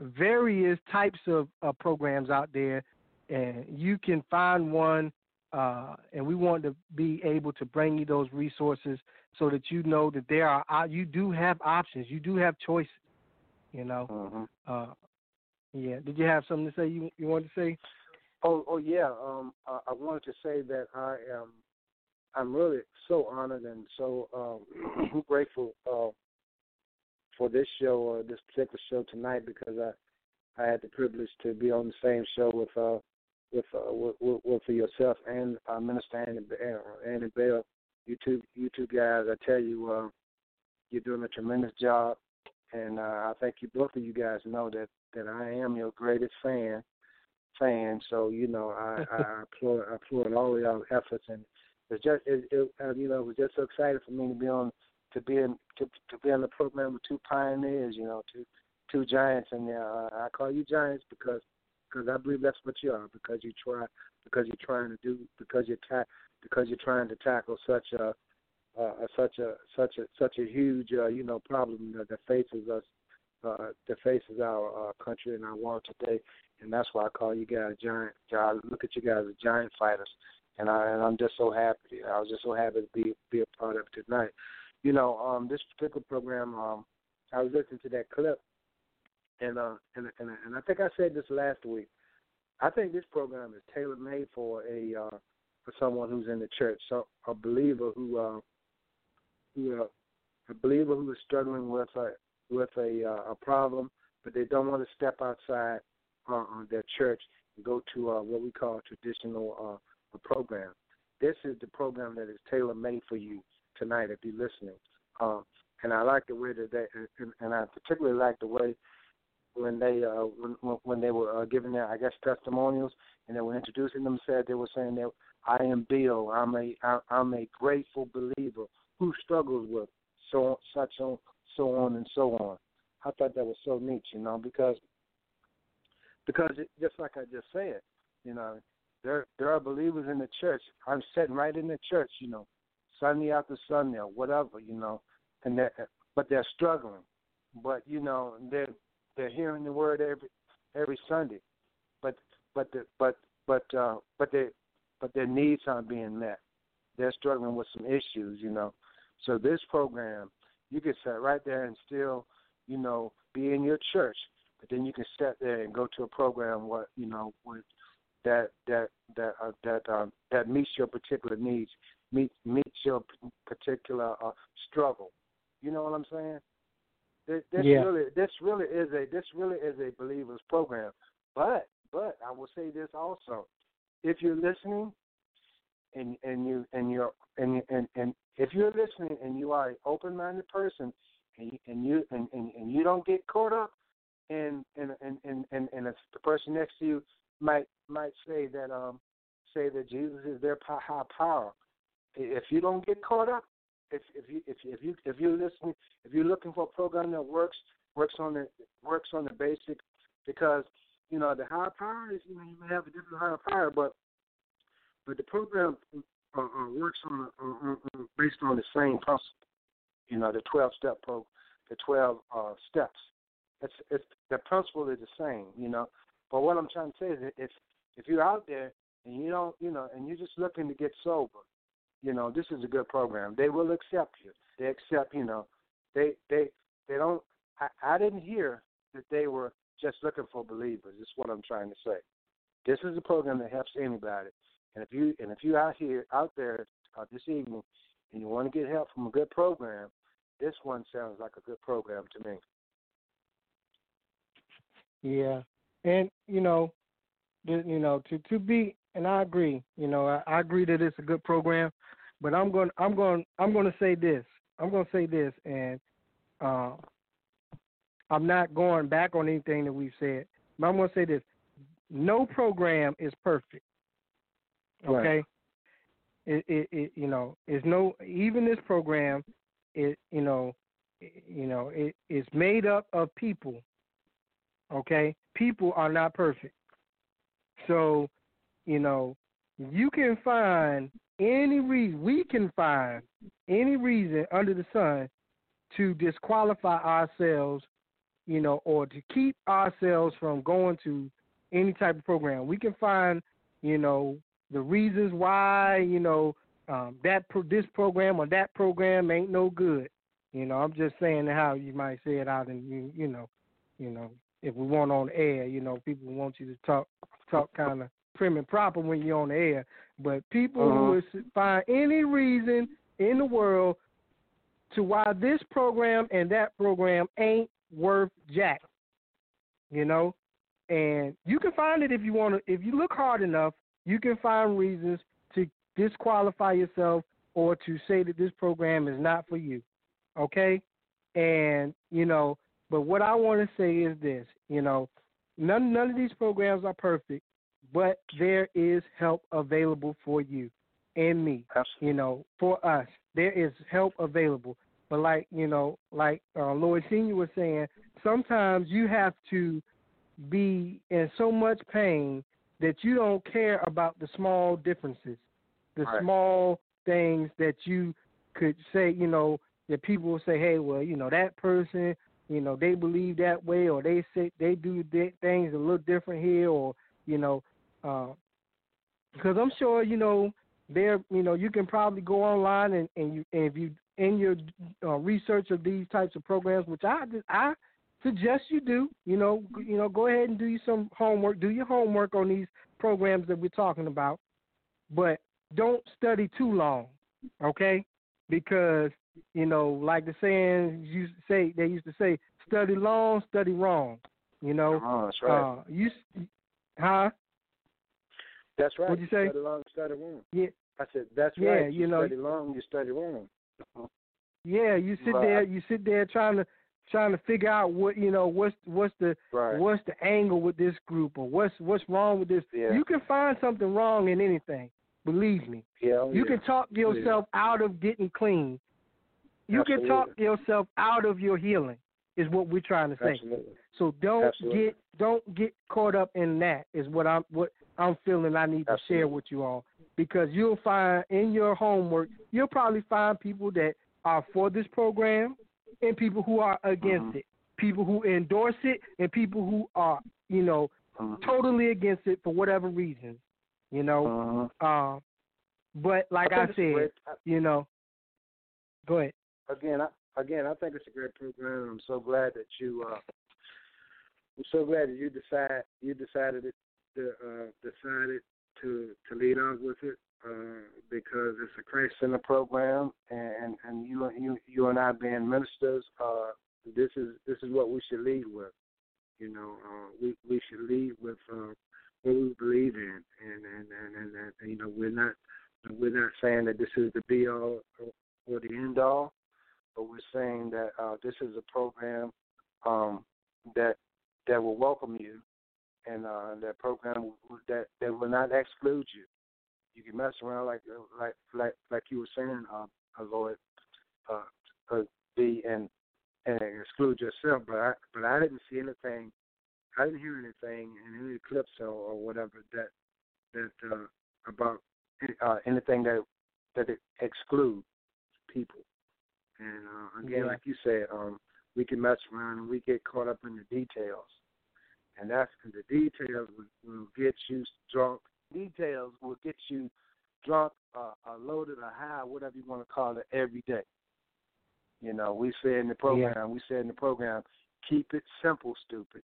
various types of uh, programs out there, and you can find one. Uh, and we want to be able to bring you those resources so that you know that there are, you do have options, you do have choices, you know. Uh-huh. Uh, yeah. Did you have something to say? You you wanted to say? Oh, oh yeah. Um, I, I wanted to say that I am, I'm really so honored and so um, grateful uh, for this show or this particular show tonight, because I, I had the privilege to be on the same show with. Uh, With, uh, with, with with yourself and uh, Minister Annie, uh, Annie Bell, you two, you two guys, I tell you, uh, you're doing a tremendous job, and uh, I think you both of you guys know that, that I am your greatest fan, fan. So you know, I, I applaud, I applaud all of y'all's efforts, and it's just, it, it, uh, you know, it was just so exciting for me to be on, to be in, to, to be on the program with two pioneers, you know, two, two giants, and uh, I call you giants because. Because I believe that's what you are. Because you try. Because you're trying to do. Because you're tired. because you're trying to tackle such a uh, such a such a such a huge uh, you know problem that, that faces us, uh, that faces our uh, country and our world today. And that's why I call you guys giant. I look at you guys as giant fighters, and I and I'm just so happy. I was just so happy to be be a part of it tonight. You know, um, this particular program. Um, I was listening to that clip, and uh, and and and I think I said this last week. I think this program is tailor made for a uh, for someone who's in the church, so a believer who uh, who uh, a believer who is struggling with a with a uh, a problem, but they don't want to step outside uh, their church and go to uh, what we call a traditional uh, program. This is the program that is tailor made for you tonight if you're listening. Um, And I like the way that they, and, and I particularly like the way when they uh, when, when they were uh, giving their, I guess, testimonials, and they were introducing themselves. They were saying that I am Bill. I'm a I, I'm a grateful believer who struggles with so such on so on and so on. I thought that was so neat, you know, because because it, just like I just said, you know, there there are believers in the church. I'm sitting right in the church, you know, Sunday after Sunday or whatever, you know. And that, but they're struggling. But you know, they're they're hearing the word every every Sunday. But but the, but but uh, but they but their needs aren't being met. They're struggling with some issues, you know. So this program, you can sit right there and still, you know, be in your church. But then you can sit there and go to a program, what you know, with that that that uh, that um, that meets your particular needs, meet meets your particular uh, struggle. You know what I'm saying? This, this yeah. really, this really is a, this really is a believer's program. But, but I will say this also: if you're listening, and and you and you're and and and if you're listening and you are an open-minded person, and you and you and, and, and you don't get caught up, and and and and and, and if the person next to you might might say that um say that Jesus is their high power. If you don't get caught up. If, if you if you if you if you're listening, if you're looking for a program that works works on the works on the basic, because you know the higher power is, you know, you may have a different higher power, but but the program uh, uh, works on uh, uh, based on the same principle. You know, the twelve step pro, the twelve uh, steps. It's it's the principle is the same. You know, but what I'm trying to say is that if if you're out there and you don't you know and you're just looking to get sober. You know, this is a good program. They will accept you. They accept, you know, they they, they don't, I, I didn't hear that they were just looking for believers. That's what I'm trying to say. This is a program that helps anybody. And if you and if you're out here, out there uh, this evening and you want to get help from a good program, this one sounds like a good program to me. Yeah. And, you know, you know, to, to be, and I agree, you know, I, I agree that it's a good program, but I'm going, I'm going, I'm going to say this, I'm going to say this, and uh, I'm not going back on anything that we've said, but I'm going to say this: no program is perfect. Okay, right. it, it, it, you know, it's no, even this program, it, you know, it, you know, it, it's made up of people. Okay, people are not perfect, so. You know, you can find any reason, we can find any reason under the sun to disqualify ourselves, you know, or to keep ourselves from going to any type of program. We can find, you know, the reasons why, you know, um, that pro- this program or that program ain't no good. You know, I'm just saying how you might say it out, and you, you know, you know, if we want on air, you know, people want you to talk, talk kind of. Prim and proper when you're on the air, but people uh-huh. who find any reason in the world to why this program and that program ain't worth jack, you know, and you can find it if you want to. If you look hard enough, you can find reasons to disqualify yourself or to say that this program is not for you, okay? And you know, but what I want to say is this: you know, none none of these programs are perfect. But there is help available for you and me, Absolutely. You know, for us. There is help available. But like, you know, like uh, Lloyd Senior was saying, sometimes you have to be in so much pain that you don't care about the small differences. the right. small things that you could say, you know, that people will say, hey, well, you know, that person, you know, they believe that way, or they say they do things a little different here, or, you know, because uh, I'm sure, you know, there, you know, you can probably go online and, and you, and if you, in your uh, research of these types of programs, which I, I suggest you do, you know, you know, go ahead and do some homework, do your homework on these programs that we're talking about, but don't study too long. Okay. Because, you know, like the saying used to say, they used to say, study long, study wrong, you know, oh, that's right. Uh, you, huh? That's right. What'd you say? Study long, study wrong. Yeah. I said, that's yeah, right. You, you know, study long, you study wrong. Yeah, you sit right. there. You sit there trying to trying to figure out what you know. What's what's the right. what's the angle with this group, or what's what's wrong with this? Yeah. You can find something wrong in anything. Believe me. Yeah, you yeah. can talk yourself yeah. out of getting clean. You Absolutely. Can talk yourself out of your healing. Is what we're trying to say. Absolutely. So don't Absolutely. get don't get caught up in that. Is what I'm what I'm feeling. I need Absolutely. To share with you all, because you'll find in your homework you'll probably find people that are for this program and people who are against mm-hmm. it, people who endorse it and people who are, you know, mm-hmm. totally against it for whatever reason, you know. Mm-hmm. Uh, but like I, I said, I, you know, go ahead. Again, I, again, I think it's a great program. I'm so glad that you, uh, I'm so glad that you decide you decided it, to, uh, decided to to lead on with it. Uh, because it's a Christ Center program, and, and you you you and I being ministers, uh, this is this is what we should lead with. You know, uh, we we should lead with uh, what we believe in, and and, and, and and and you know, we're not we're not saying that this is the be all or the end all, but we're saying that uh, this is a program um, that that will welcome you, and uh, that program that that will not exclude you. You can mess around like like like like you were saying, uh, Lloyd, uh, uh, be and and exclude yourself. But I, but I didn't see anything, I didn't hear anything in any clips or, or whatever that that uh, about uh, anything that that excludes people. And uh, again, yeah. like you said, um, we can mess around and we get caught up in the details, and that's the details will, will get you drunk. Details will get you drunk, uh, or loaded, or high, whatever you want to call it, every day. You know, we said in the program, yeah. we said in the program, keep it simple, stupid.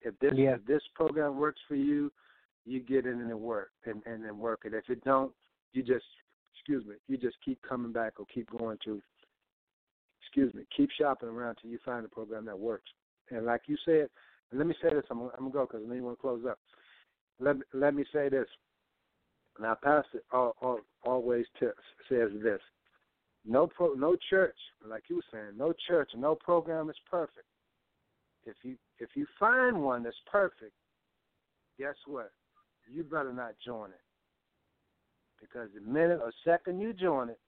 If this yeah. if this program works for you, you get in and it work, and, and then work it. If it don't, you just, excuse me, you just keep coming back or keep going to, excuse me, keep shopping around till you find a program that works. And like you said, and let me say this, I'm, I'm going to go because I know you want to close up. Let, let me say this, and our pastor always t- says this, no pro, no church, like you were saying, no church, no program is perfect. If you if you find one that's perfect, guess what? You better not join it, because the minute or second you join it,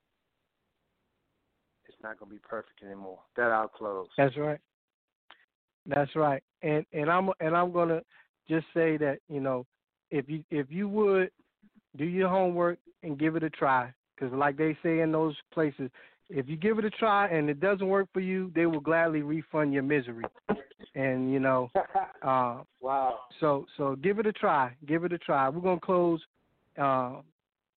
it's not going to be perfect anymore. That I'll close. That's right. That's right. And and I'm and I'm going to just say that, you know, if you if you would do your homework and give it a try, because like they say in those places, if you give it a try and it doesn't work for you, they will gladly refund your misery. And you know, uh, wow. So so give it a try, give it a try. We're gonna close uh,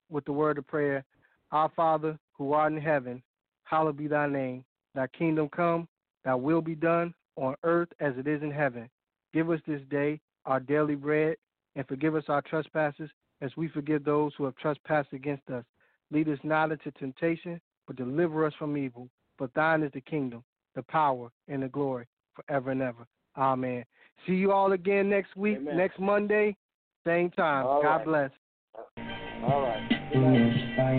with the word of prayer. Our Father who art in heaven, hallowed be thy name. Thy kingdom come. Thy will be done on earth as it is in heaven. Give us this day our daily bread, and forgive us our trespasses as we forgive those who have trespassed against us. Lead us not into temptation, but deliver us from evil. For thine is the kingdom, the power, and the glory forever and ever. Amen. See you all again next week, Amen. Next Monday, same time. All God right. bless. All right. Goodbye.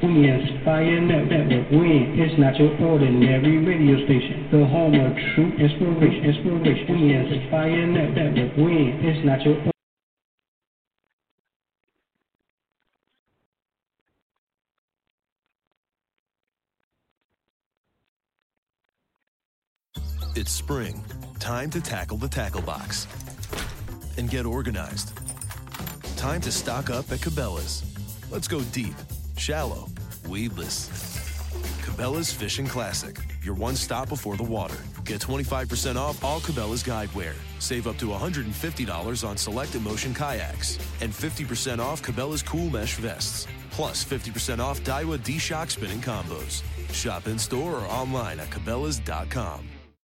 We inspire network, we inspire network, we, it's not your ordinary radio station, the home of true inspiration, inspiration, we inspire network, we, it's not your ordinary. It's spring, time to tackle the tackle box and get organized. Time to stock up at Cabela's. Let's go deep, shallow, weedless. Cabela's Fishing Classic, your one stop before the water. Get twenty-five percent off all Cabela's guideware. Save up to one hundred fifty dollars on select Emotion kayaks. And fifty percent off Cabela's Cool Mesh vests. Plus fifty percent off Daiwa D-Shock spinning combos. Shop in-store or online at cabelas dot com.